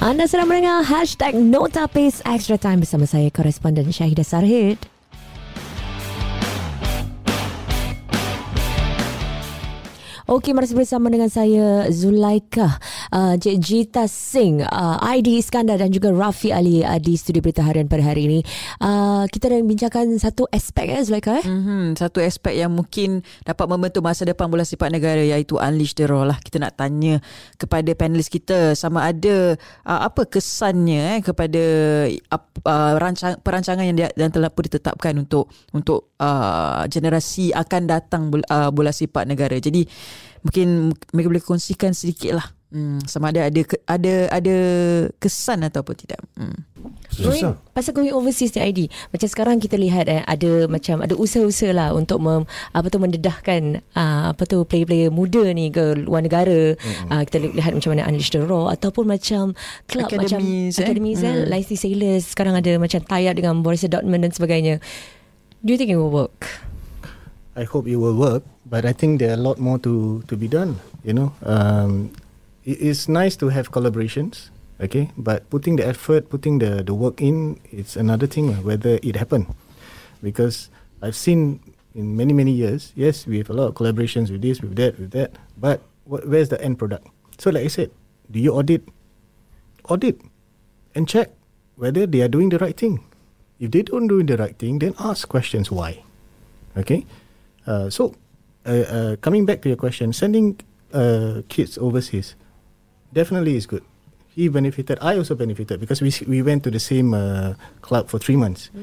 Anda sedang mendengar hashtag No Tapis Extra Time bersama saya, koresponden Syahidah Sarheed. Okey, mari bersama dengan saya Zulaika, Cik Jita Singh, Aidy Iskandar dan juga Rafi Ali di Studio Berita Harian pada hari ini. Kita dah bincangkan satu aspek Zulaika. Satu aspek yang mungkin dapat membentuk masa depan bola sepak negara, iaitu Unleash the Role lah. Kita nak tanya kepada panelis kita sama ada apa kesannya kepada perancangan yang telah pun ditetapkan untuk generasi akan datang bola sepak negara. Jadi mungkin mereka boleh kongsikan sedikit lah, sama ada kesan ataupun tidak. Going, pasal going overseas ni ID, macam sekarang kita lihat ada usaha-usaha lah untuk mendedahkan player-player muda ni ke luar negara. Kita lihat macam mana Unleash the Raw ataupun macam club academies, macam academies Lion City Sailors sekarang ada macam tie-up dengan Borussia Dortmund dan sebagainya. Do you think it will work? I hope it will work, but I think there are a lot more to be done. You know, it's nice to have collaborations, okay, but putting the effort, putting the work in, it's another thing whether it happen. Because I've seen in many years, yes, we have a lot of collaborations with this, with that, but where's the end product? So, like I said, do you audit, and check whether they are doing the right thing? If they don't do the right thing, then ask questions why, okay. So, coming back to your question, sending kids overseas definitely is good. He benefited, I also benefited, because we went to the same club for 3 months.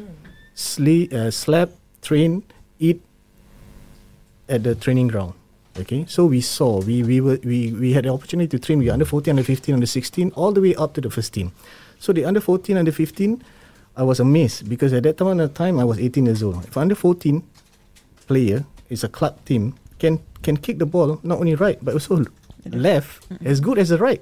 Slept, train, eat at the training ground. Okay, so we had the opportunity to train. We were under 14, under 15, under 16, all the way up to the first team. So the under 14, under 15, I was amazed because at that time I was 18 years old. If under 14 player is a club team, can kick the ball not only right but also left as good as the right.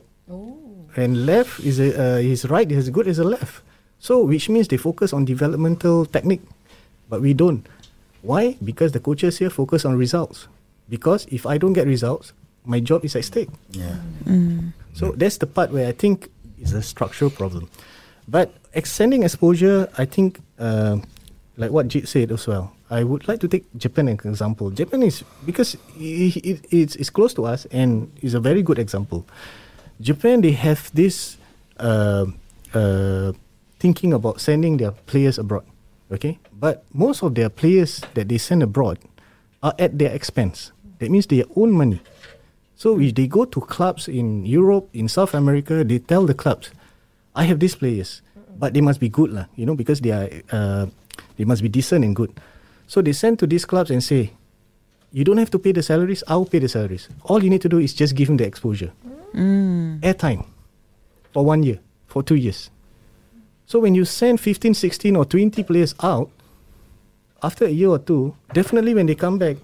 And left is his right is as good as the left. So which means they focus on developmental technique, but we don't. Why? Because the coaches here focus on results. Because if I don't get results, my job is at stake. Yeah. So that's the part where I think is a structural problem. But extending exposure, I think, like what Jit said as well, I would like to take Japan as an example. Japan is, because it's close to us and is a very good example. Japan, they have this thinking about sending their players abroad, okay? But most of their players that they send abroad are at their expense. That means their own money. So if they go to clubs in Europe, in South America, they tell the clubs, I have these players, but they must be good lah, you know, because they must be decent and good. So they send to these clubs and say, you don't have to pay the salaries, I'll pay the salaries. All you need to do is just give them the exposure. Airtime for 1 year, for 2 years. So when you send 15, 16 or 20 players out, after a year or two, definitely when they come back,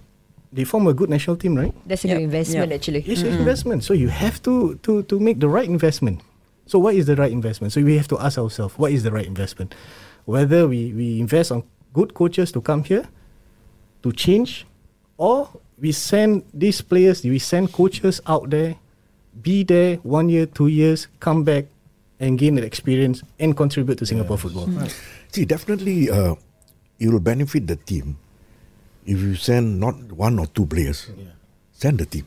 they form a good national team, right? That's a good investment actually. It's an investment. So you have to make the right investment. So what is the right investment? So we have to ask ourselves, what is the right investment? Whether we invest on good coaches to come here to change, or we send these players, we send coaches out there, be there 1 year, 2 years, come back and gain that experience and contribute to Singapore football. Right. See, definitely it will benefit the team if you send not one or two players, send the team.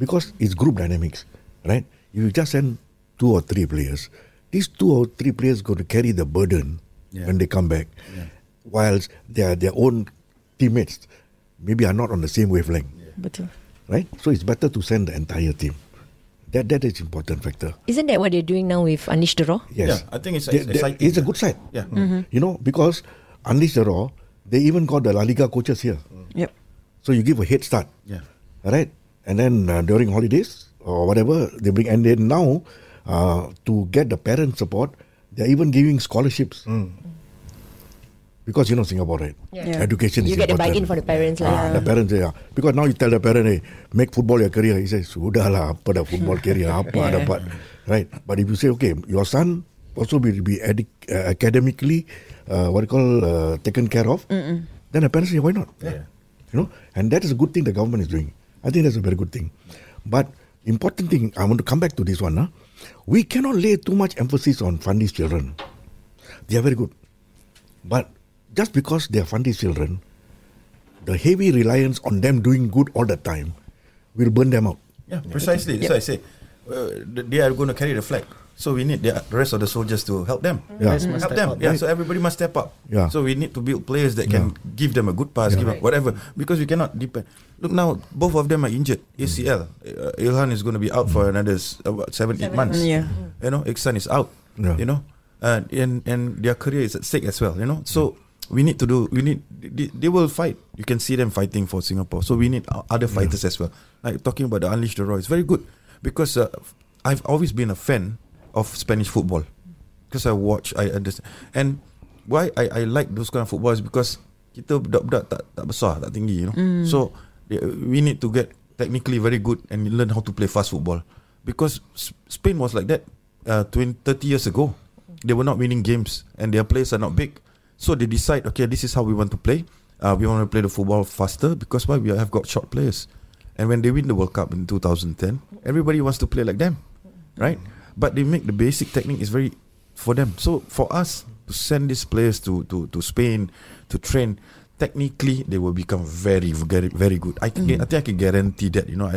Because it's group dynamics, right? If you just send two or three players, these two or three players going to carry the burden when they come back, whilst their own teammates maybe are not on the same wavelength. Betul. Right? So it's better to send the entire team. That is important factor. Isn't that what they're doing now with Unleash the Raw? Yes. Yeah, I think it's a good side. Yeah. You know, because Unleash the Raw, they even got the La Liga coaches here. Yep. So you give a head start. Yeah. All right? And then during holidays or whatever, they bring, and then now to get the parent support, they're even giving scholarships. Because you know Singapore, right? Education is important. You get the buy-in for the parents. The parents, because now you tell the parent, hey, make football your career. He says, sudah lah, apa dah football career, apa dapat. Right? But if you say, okay, your son also be academically, taken care of, then the parents say, why not? You know? And that is a good thing the government is doing. I think that's a very good thing. But important thing, I want to come back to this one. we cannot lay too much emphasis on Fandis children. They are very good. But just because they are Fandis children, the heavy reliance on them doing good all the time will burn them out. Yeah, precisely. That's what I say. They are going to carry the flag. So we need the rest of the soldiers to help them. Yeah. Help them. Up, yeah. Right. So everybody must step up. Yeah. So we need to build players that can give them a good pass, give up whatever. Because we cannot depend. Look now, both of them are injured. ACL. Ilhan is going to be out for another 7-8 months. Yeah. You know, Iksan is out. Yeah. You know, and their career is at stake as well. You know, so we need to do. We need. They will fight. You can see them fighting for Singapore. So we need other fighters as well. Like talking about the Unleash the Raw, it's very good because I've always been a fan of Spanish football, because I watch, I understand, and why I like those kind of football is because kita budak-budak tak besar, tak tinggi, you know. So we need to get technically very good and learn how to play fast football, because Spain was like that 20-30 years ago. They were not winning games and their players are not big, so they decide, okay, this is how we want to play. We want to play the football faster because why, we have got short players, and when they win the World Cup in 2010, everybody wants to play like them, right? But they make the basic technique is very for them. So for us to send these players to Spain to train, technically they will become very, very, very good. I think I can guarantee that, you know.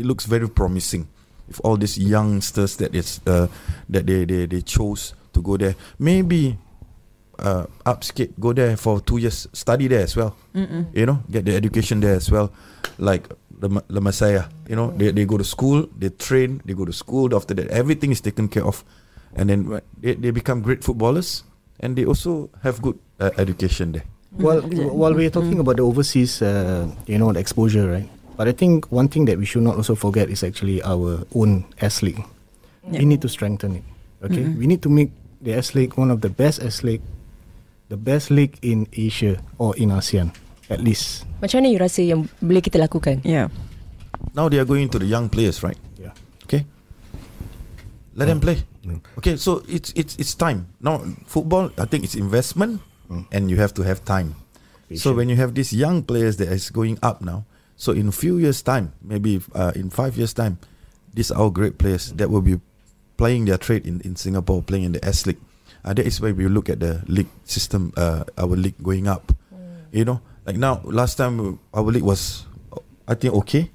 It looks very promising if all these youngsters that is that they chose to go there, maybe upskate, go there for 2 years, study there as well. You know, get the education there as well, like the Messiah, you know. They go to school, they train, they go to school. After that, everything is taken care of, and then they become great footballers, and they also have good education there. Well, while we're talking about the overseas, you know, the exposure, right? But I think one thing that we should not also forget is actually our own S League. We need to strengthen it. Okay, we need to make the S League one of the best S League, the best league in Asia or in ASEAN. At least. Macam mana you rasa yang boleh kita lakukan? Yeah. Now they are going to the young players, right? Yeah. Okay. Let them play. Okay, so it's time. Now football, I think it's investment and you have to have time. Patient. So when you have these young players that is going up now, so in a few years time, maybe in 5 years time, these are all great players that will be playing their trade in Singapore, playing in the S League. That is where we look at the league system, our league going up. You know. Like now, last time our league was, I think, okay,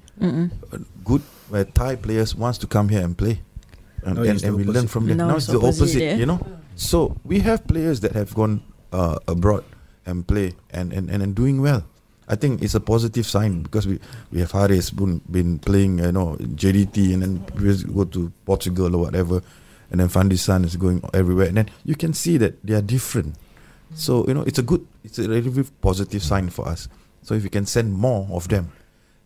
good, where Thai players wants to come here and play, and we learn from them. Now it's the opposite, you know. So we have players that have gone abroad and play and doing well. I think it's a positive sign because we have Haris been playing, you know, JDT, and then go to Portugal or whatever, and then Fandisan is going everywhere, and then you can see that they are different. So, you know, it's a really positive sign for us. So if we can send more of them,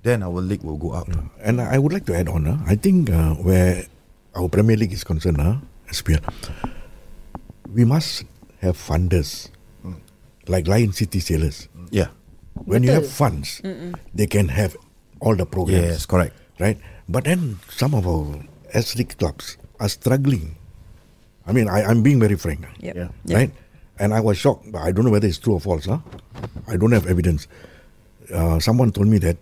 then our league will go up. And I would like to add on, I think where our Premier League is concerned, SPL, we must have funders like Lion City Sailors. Yeah. When you have funds, they can have all the programs. Yes, correct. Right? But then some of our S-League clubs are struggling. I mean, I'm being very frank. Yep. Yeah. Right? And I was shocked, but I don't know whether it's true or false. I don't have evidence. Someone told me that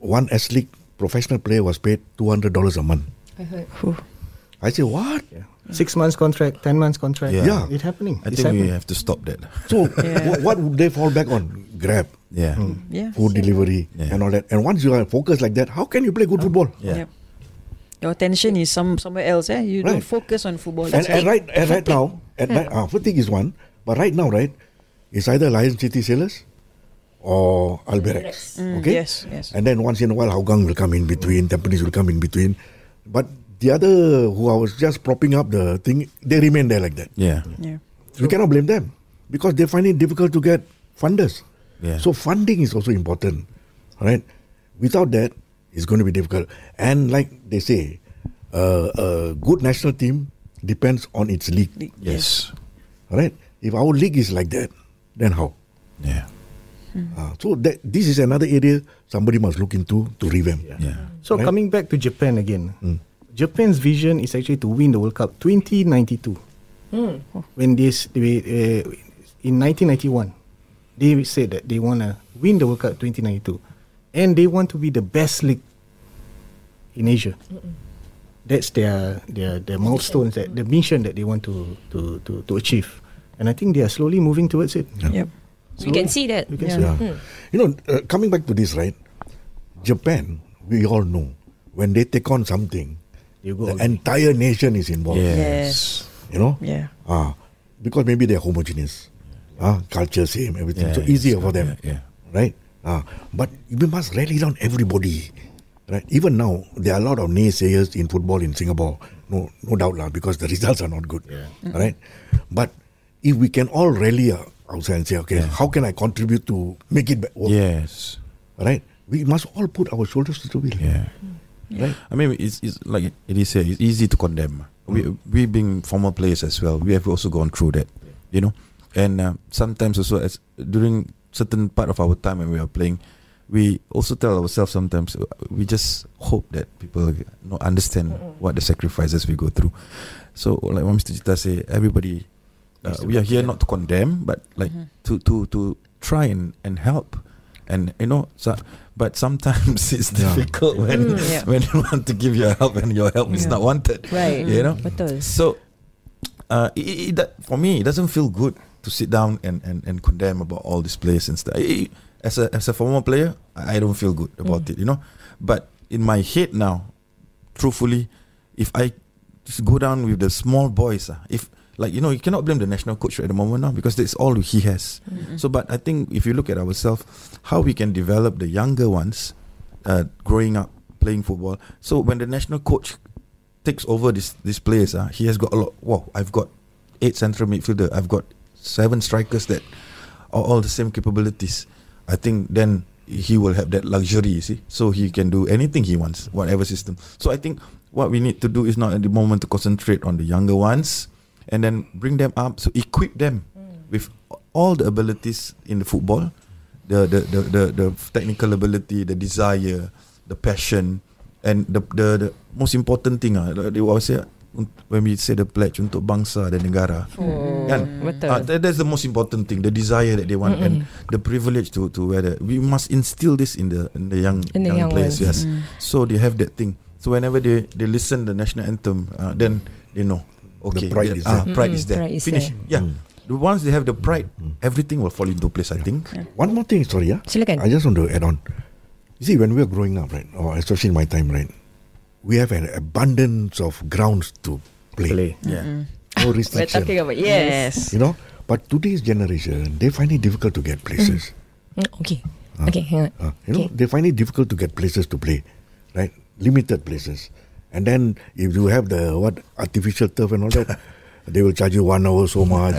one S-League professional player was paid $200 a month. I heard. I said, what? Yeah. 6 months contract, 10 months contract. Yeah. It's happening. I think we have to stop that. So what would they fall back on? Grab. Yeah. Food delivery and all that. And once you are focused like that, how can you play good football? Yeah. Yep. Your attention is somewhere else. You don't focus on football. And right now, fatigue is one. But right now, it's either Lion City Sailors or Albirex. Okay? Yes. And then once in a while, Hougang will come in between, Tempenis will come in between. But the other who I was just propping up the thing, they remain there like that. Yeah. We cannot blame them because they find it difficult to get funders. Yeah. So funding is also important. Right? Without that, it's going to be difficult. And like they say, a good national team depends on its league. Yes. Right? If our league is like that, then how? Yeah. So this is another area somebody must look into to revamp. Yeah. So coming back to Japan again, Japan's vision is actually to win the World Cup 2092. When in 1991, they said that they want to win the World Cup 2092. And they want to be the best league in Asia. that's their milestones, that the mission that they want to achieve, and I think they are slowly moving towards it. Yeah. Yep. So you can see that. You can see that. Yeah. You know, coming back to this, right? Japan, we all know, when they take on something, the entire nation is involved. Yes. You know. Yeah. Because maybe they're homogeneous, culture same, everything, so easier for them, right? But we must rally down everybody, right? Even now, there are a lot of naysayers in football in Singapore, no doubt lah, because the results are not good, right? But if we can all rally outside and say, okay, how can I contribute to make it work? Yes, right? We must all put our shoulders to the wheel. Yeah. Right? I mean, it's like it is said, it's easy to condemn. We being former players as well, we have also gone through that, you know. And sometimes also, as during certain part of our time when we are playing, we also tell ourselves sometimes we just hope that people understand what the sacrifices we go through. So, like what Mr. Jita say, everybody, we are here not to condemn, but like to try and help. And you know, so, but sometimes it's difficult when you want to give your help and your help is not wanted. Right. You know. Betul. So, for me, it doesn't feel good to sit down and condemn about all this place and stuff. As a former player, I don't feel good about it. You know. But in my head now, truthfully, if I just go down with the small boys, like, you know, you cannot blame the national coach at the moment now because that's all he has. Mm-hmm. So, but I think if you look at ourselves, how we can develop the younger ones growing up, playing football. So when the national coach takes over this players, he has got a lot. Wow, I've got 8 central midfielder. I've got 7 strikers that are all the same capabilities. I think then he will have that luxury, you see. So he can do anything he wants, whatever system. So I think what we need to do is not at the moment to concentrate on the younger ones, and then bring them up, so equip them with all the abilities in the football, the technical ability, the desire, the passion, and the most important thing they always say when we say the pledge untuk bangsa dan negara, that's the most important thing, the desire that they want and the privilege to wear that. We must instill this in the young players, yes. So they have that thing. So whenever they listen the national anthem, then they know. Okay, the pride is there. Finish. Yeah. Once they have the pride, everything will fall into place, I think. Yeah. One more thing, sorry. Silakan. I just want to add on. You see, when we were growing up, right, or especially in my time, right, we have an abundance of grounds to play. Yeah. No restriction. We're talking about, yes. You know, but today's generation, they find it difficult to get places. Okay. Okay, hang on. They find it difficult to get places to play, right? Limited places. And then if you have the artificial turf and all that, they will charge you 1 hour so much,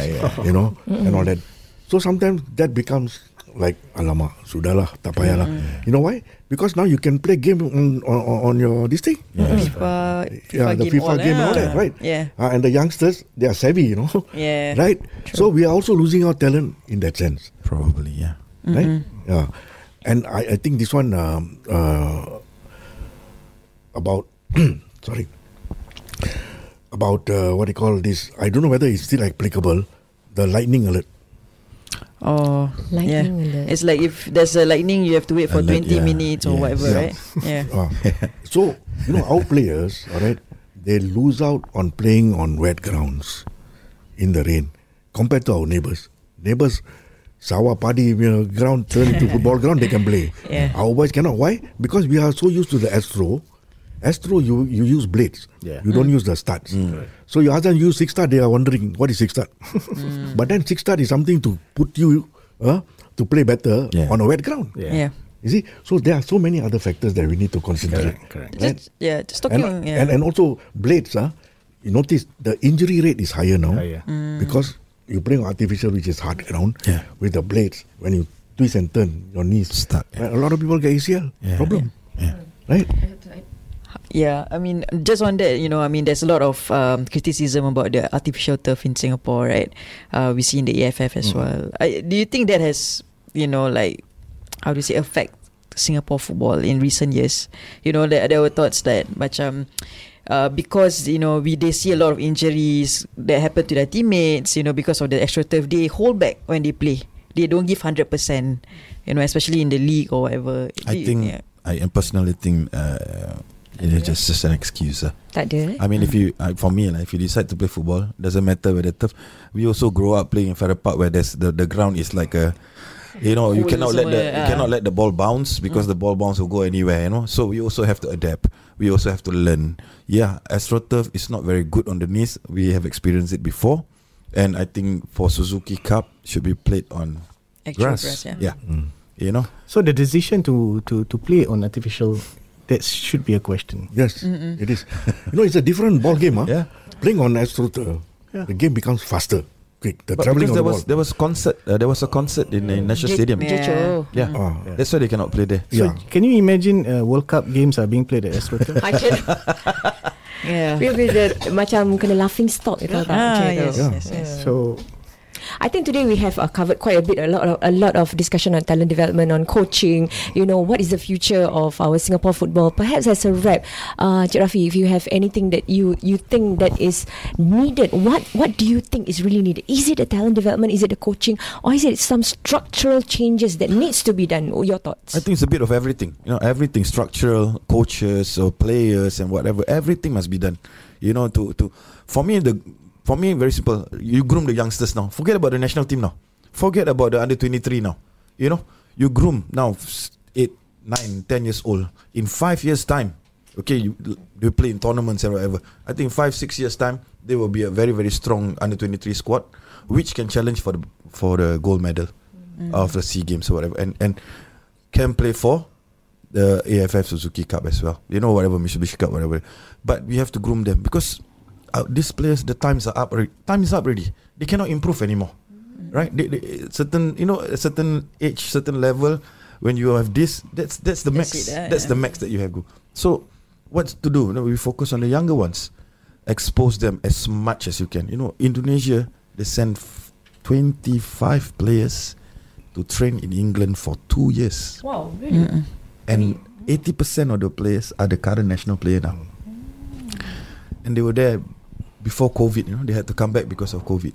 you know, and all that. So sometimes that becomes like, alamak, sudahlah, tak payahlah. You know why? Because now you can play game on your this thing. FIFA game and all that, right? Yeah. And the youngsters, they are savvy, you know. Yeah. Right? True. So we are also losing our talent in that sense. Probably, yeah. Right? Yeah. And I think this one about sorry, about what you call this, I don't know whether it's still applicable, the lightning alert. Oh, lightning alert. It's like if there's a lightning, you have to wait for 20 minutes or whatever, right? Yeah. So, you know, our players, all right, they lose out on playing on wet grounds in the rain compared to our neighbours. Neighbours, sawah padi ground turned into football ground, they can play. Yeah. Our boys cannot. Why? Because we are so used to the Astro, you use blades. Yeah. You don't use the studs. Right. So you ask them use six stud, they are wondering what is six stud. But then six stud is something to put you to play better on a wet ground. Yeah. You see, so there are so many other factors that we need to consider. Correct. Right? Just talking. And also blades. You notice the injury rate is higher now because you bring artificial, which is hard ground, with the blades. When you twist and turn, your knees stuck. Yeah. A lot of people get ACL problem. Yeah. Right. Yeah, I mean, just on that, you know, I mean, there's a lot of criticism about the artificial turf in Singapore, right? We see in the AFF as well. Do you think that has, you know, like, how do you say, affect Singapore football in recent years? You know, there were thoughts that, macam, because, you know, they see a lot of injuries that happen to their teammates, you know, because of the extra turf, they hold back when they play. They don't give 100%, you know, especially in the league or whatever. I personally think It's just an excuse . Tak ada. I mean if you for me like, if you decide to play football, doesn't matter where the turf. We also grow up playing in Farrer Park where there's the ground is like a, you know, you cannot let the you cannot let the ball bounce because the ball bounce will go anywhere, you know. So we also have to adapt. We also have to learn. Yeah, AstroTurf is not very good on the knees. We have experienced it before. And I think for Suzuki Cup should be played on grass. You know. So the decision to play on artificial, that should be a question. Yes, it is. You know, it's a different ball game, huh? Yeah. Playing on AstroTurf, the game becomes faster. The travelling on the ball. There was a concert in National Stadium. That's why they cannot play there. So can you imagine World Cup games are being played at AstroTurf? I can. Macam kena laughing stock itu tak macam itu. So I think today we have covered quite a lot of discussion on talent development, on coaching. You know, what is the future of our Singapore football? Perhaps as a wrap, Cik Rafi, if you have anything that you think that is needed, what do you think is really needed? Is it the talent development? Is it the coaching? Or is it some structural changes that needs to be done? Your thoughts? I think it's a bit of everything. You know, everything structural, coaches or players and whatever. Everything must be done. You know, For me, very simple. You groom the youngsters now. Forget about the national team now. Forget about the under-23 now. You know, you groom now 8, 9, 10 years old. In 5 years' time, okay, you play in tournaments and whatever. I think 5, 6 years' time, they will be a very, very strong under-23 squad, which can challenge for the gold medal of the C Games or whatever. And can play for the AFF Suzuki Cup as well. You know, whatever, Mitsubishi Cup, whatever. But we have to groom them because... these players, the times are up already. Time is up already. They cannot improve anymore, right? Certain age, certain level. When you have this, that's the max. That's the max that you have. So, what's to do? You know, we focus on the younger ones, expose them as much as you can. You know, Indonesia, they send 25 players to train in England for 2 years. Wow, really? And 80% of the players are the current national player now. And they were there before COVID, you know. They had to come back because of COVID.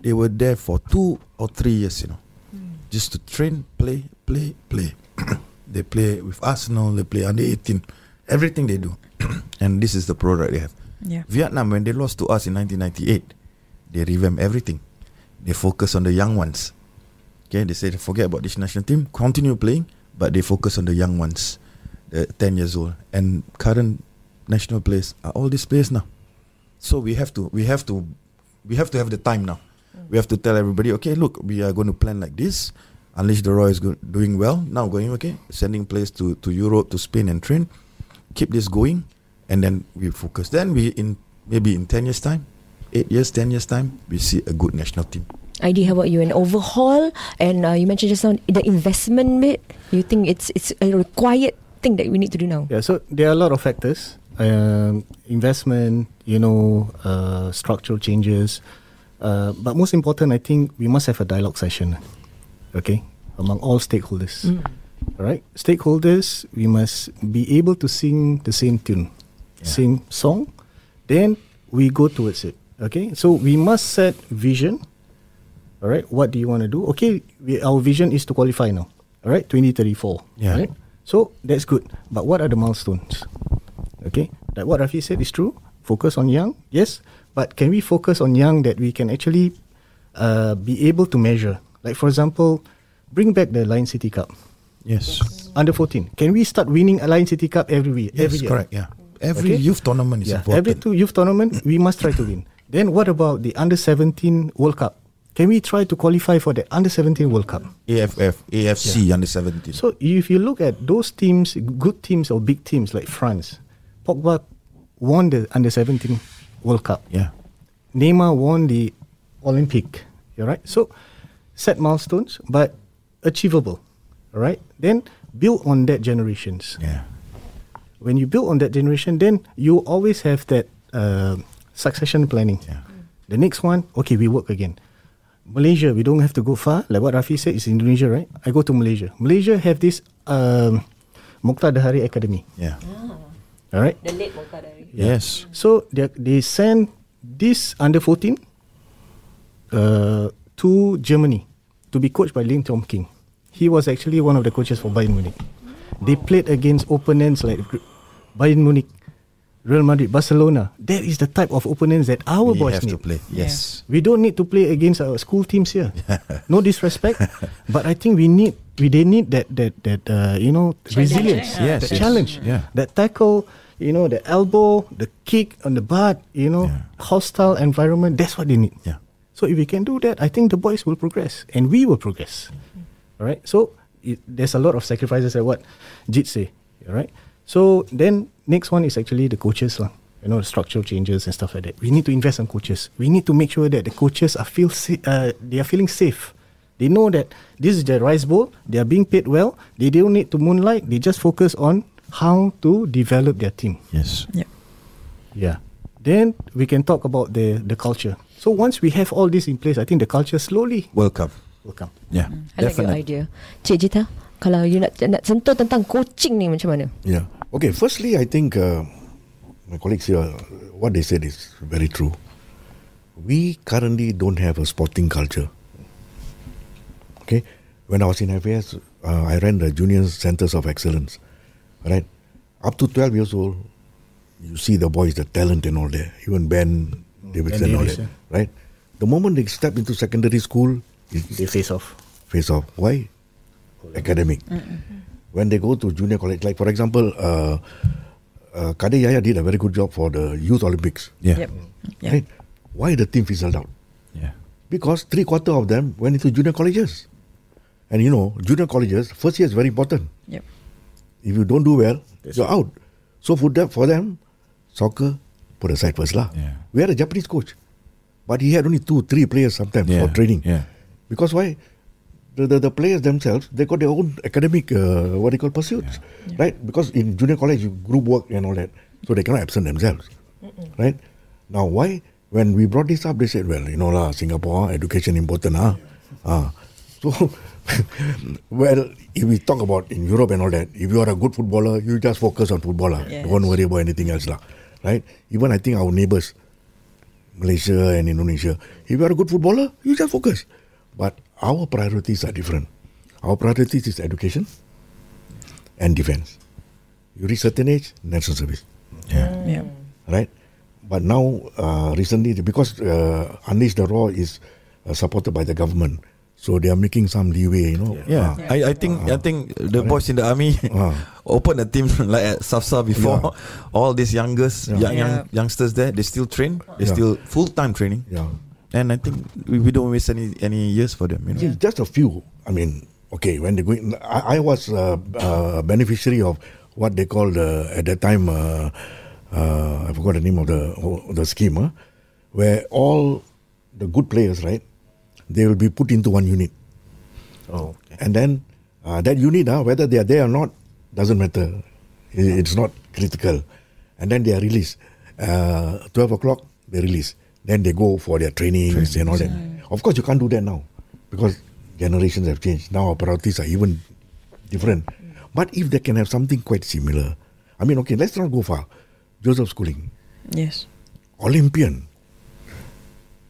They were there for 2 or 3 years, you know, just to train, play. They play with Arsenal, they play under 18, everything they do. And this is the product they have. Vietnam, when they lost to us in 1998, they revamped everything. They focus on the young ones. Okay, they said, forget about this national team, continue playing, but they focus on the young ones, the 10 years old. And current national players are all these players now. So we have to have the time now. We have to tell everybody, okay, look, we are going to plan like this. Unleash the Raw is doing well now. Sending players to Europe, to Spain and train. Keep this going, and then we focus. Then maybe in 10 years time, 8 years, 10 years time, we see a good national team. Aidy, how about you? An overhaul, and you mentioned just now the investment bit. You think it's a required thing that we need to do now? Yeah. So there are a lot of factors. Investment, you know, structural changes, but most important, I think we must have a dialogue session, okay, among all stakeholders. All right, stakeholders, we must be able to sing the same tune, same song. Then we go towards it. Okay, so we must set vision. All right, what do you want to do? Okay, our vision is to qualify now. All right, 2034. Yeah. Right? So that's good. But what are the milestones? Okay, like what Rafi said is true. Focus on young, yes, but can we focus on young that we can actually be able to measure? Like for example, bring back the Lion City Cup. Yes. Under 14, can we start winning a Lion City Cup every week? Yes, every year? Correct. Yeah. Every youth tournament is important. Every 2 youth tournament, we must try to win. Then what about the under 17 World Cup? Can we try to qualify for the under 17 World Cup? AFF, AFC under 17. So if you look at those teams, good teams or big teams like France. Pogba won the under-17 World Cup. Yeah, Neymar won the Olympic. All right. So set milestones, but achievable. All right. Then build on that generations. Yeah. When you build on that generation, then you always have that succession planning. Yeah. The next one, okay, we work again. Malaysia, we don't have to go far. Like what Rafi said, it's Indonesia, right? I go to Malaysia. Malaysia have this Mokhtar Dahari Academy. Yeah. All right. The late Mokhtar Dahari. Yes. So they send this under 14 to Germany to be coached by Ling Tom King. He was actually one of the coaches for Bayern Munich. They played against opponents like Bayern Munich, Real Madrid, Barcelona. That is the type of opponents that our boys need to play. Yes, we don't need to play against our school teams here. No disrespect, but I think we need, they need that you know, resilience, the challenge, that tackle, you know, the elbow, the kick on the butt, you know, hostile environment. That's what they need. Yeah. So if we can do that, I think the boys will progress and we will progress. All right. So there's a lot of sacrifices at what Jit say. All right. So then next one is actually the coaches lah. You know, the structural changes and stuff like that. We need to invest in coaches. We need to make sure that the coaches are they are feeling safe. They know that this is their rice bowl. They are being paid well. They don't need to moonlight. They just focus on how to develop their team. Yes. Yeah. Yeah. Then we can talk about the culture. So once we have all this in place, I think the culture slowly will come. Yeah. I like your idea, Cik Jita. Kalau you nak sentuh tentang coaching ni macam mana? Yeah. Okay, firstly, I think my colleagues here, what they said is very true. We currently don't have a sporting culture. Okay. When I was in FAS, I ran the Junior Centers of Excellence. Right. Up to 12 years old, you see the boys, the talent and all that. Even Ben, David and all that. Right. The moment they step into secondary school, they face off. Why? Academic. When they go to junior college, like for example, Kadeh Yaya did a very good job for the Youth Olympics. Yeah. Yep. Right? Why the team fizzled out? Yeah. Because 3/4 of them went into junior colleges, and you know, junior colleges first year is very important. Yep. If you don't do well, you're out. So for them, soccer put aside first lah. Yeah. We had a Japanese coach, but he had only 2-3 players sometimes for training. Yeah. Because why? The players themselves, they got their own academic pursuits, right? Because in junior college, you group work and all that, so they cannot absent themselves, right? Now, why? When we brought this up, they said, well, you know lah, Singapore, education important lah. So, well, if we talk about in Europe and all that, if you are a good footballer, you just focus on football lah. Don't worry about anything else lah, right? Even I think our neighbours, Malaysia and Indonesia, if you are a good footballer, you just focus. But our priorities are different. Our priorities is education and defense. You reach certain age, national service. Yeah. Right? But now, recently, because Unleash the Raw is supported by the government, so they are making some leeway, you know. Yeah. I think the boys in the army opened a team like at SAFSA before. All these youngsters there, they still train. They still full-time training. Yeah. And I think we don't waste any years for them. You know? Just a few. I mean, okay, when they going, I was a beneficiary of what they called at that time. I forgot the name of the scheme, where all the good players, right? They will be put into one unit. Oh. Okay. And then that unit, whether they are there or not, doesn't matter. It's not critical. And then they are released. 12:00, they release. Then they go for their trainings and all that. Of course, you can't do that now because generations have changed. Now our priorities are even different. But if they can have something quite similar, I mean, okay, let's not go far. Joseph Schooling. Yes. Olympian.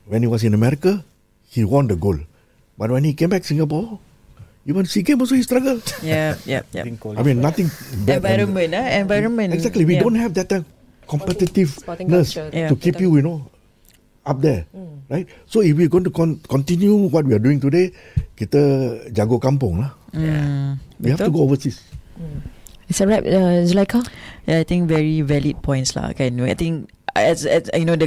When he was in America, he won the gold. But when he came back to Singapore, even C Games also he struggled. Yeah. I mean, nothing bad. Environment. Exactly. We don't have that competitiveness to keep you, you know, up there, right? So if we're going to continue what we are doing today, kita jago kampung lah. We have to go overseas. It's a wrap, Zulaika. Yeah, I think very valid points lah. Kan, I think as you know,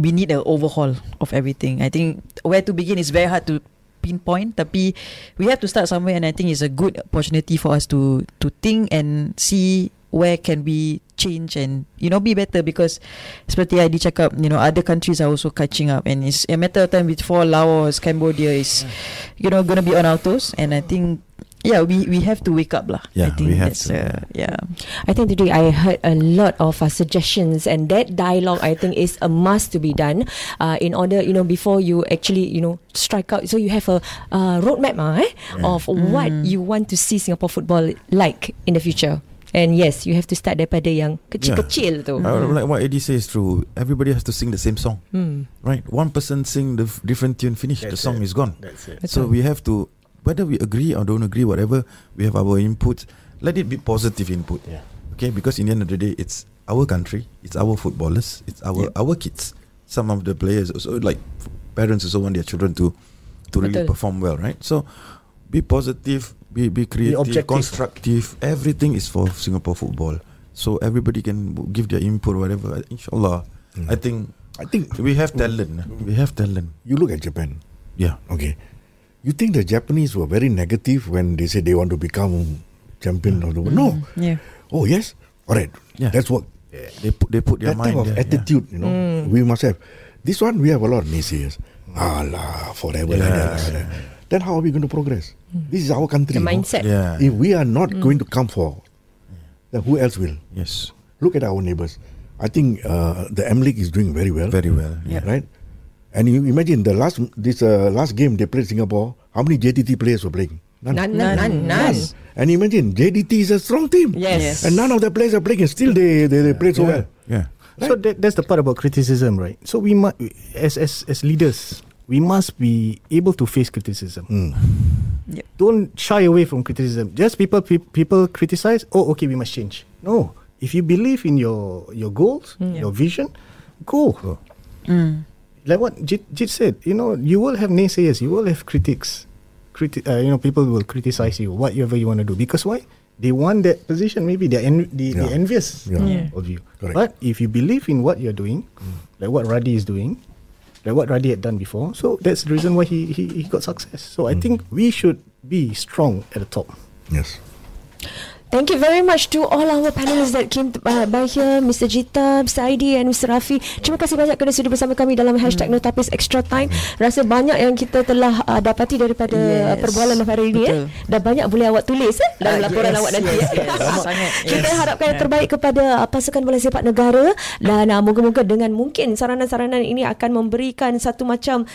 we need an overhaul of everything. I think where to begin is very hard to pinpoint, tapi we have to start somewhere, and I think it's a good opportunity for us to think and see where can we change and, you know, be better, because seperti Aidy cakap, you know, other countries are also catching up, and it's a matter of time before Laos, Cambodia is, you know, gonna be on our toes. And I think we have to wake up lah. I think I think today I heard a lot of suggestions, and that dialogue I think is a must to be done in order, you know, before you actually, you know, strike out. So you have a roadmap of what you want to see Singapore football like in the future. And yes, you have to start daripada yang kecil-kecil tu. Like what Aidy says, true. Everybody has to sing the same song, right? One person sing the different tune, finish. That's the song is gone. That's it. So we have to, whether we agree or don't agree, whatever, we have our input. Let it be positive input. Yeah. Okay, because in the end of the day, it's our country, it's our footballers, it's our kids. Some of the players also, like parents also want their children to really perform well, right? So be positive, be creative, be constructive. Everything is for Singapore football. So everybody can give their input, whatever. Inshallah, I think we have talent. We have talent. You look at Japan. Yeah. Okay. You think the Japanese were very negative when they said they want to become champion of the world? No. Yeah. Oh yes. All right. Yeah. Let's work. Yeah. They put their mind. That type of attitude, you know, we must have. This one we have a lot of naysayers. Allah, forever. Yeah. Like that. Then how are we going to progress? This is our country. The mindset. Yeah. If we are not going to come for, then who else will? Yes. Look at our neighbours. I think the M League is doing very well. Very well. Yeah. Right. And you imagine the last game they played Singapore. How many JDT players were playing? None. And imagine JDT is a strong team. Yes. And none of the players are playing, and still they played so well. Yeah. Right? So that's the part about criticism, right? So we as leaders, we must be able to face criticism. Yeah. Don't shy away from criticism. Just people criticize. Oh, okay, we must change. No. If you believe in your goals, your vision, go. Like what Jit said, you know, you will have naysayers, you will have critics. You know, people will criticize you, whatever you want to do. Because why? They want that position. Maybe they're envious of you. Correct. But if you believe in what you're doing, like what Radhi is doing, like what Radhi had done before, so that's the reason why he got success. So I think we should be strong at the top. Yes. Thank you very much to all our panelists that came by here, Mr. Jita, Mr. Aidy and Mr. Rafi. Terima kasih banyak kerana sudah bersama kami dalam hashtag No Tapis Extra Time. Rasa banyak yang kita telah dapati daripada perbualan hari ini. Dan banyak boleh awak tulis dalam laporan awak nanti. Kita harapkan yang terbaik kepada pasukan bola sepak negara. Dan moga-moga dengan mungkin saranan-saranan ini akan memberikan satu macam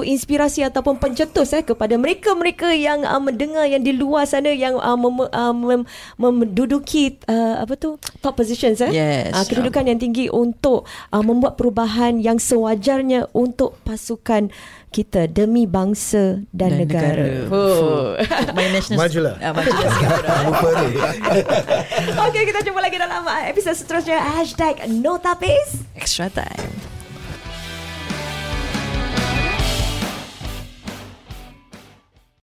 inspirasi ataupun pencetus kepada mereka-mereka yang mendengar, yang di luar sana, yang menduduki top positions kedudukan yang tinggi untuk membuat perubahan yang sewajarnya untuk pasukan kita demi bangsa dan negara. Majulah. Okey, kita jumpa lagi dalam episod seterusnya hashtag No Tapis Extra Time.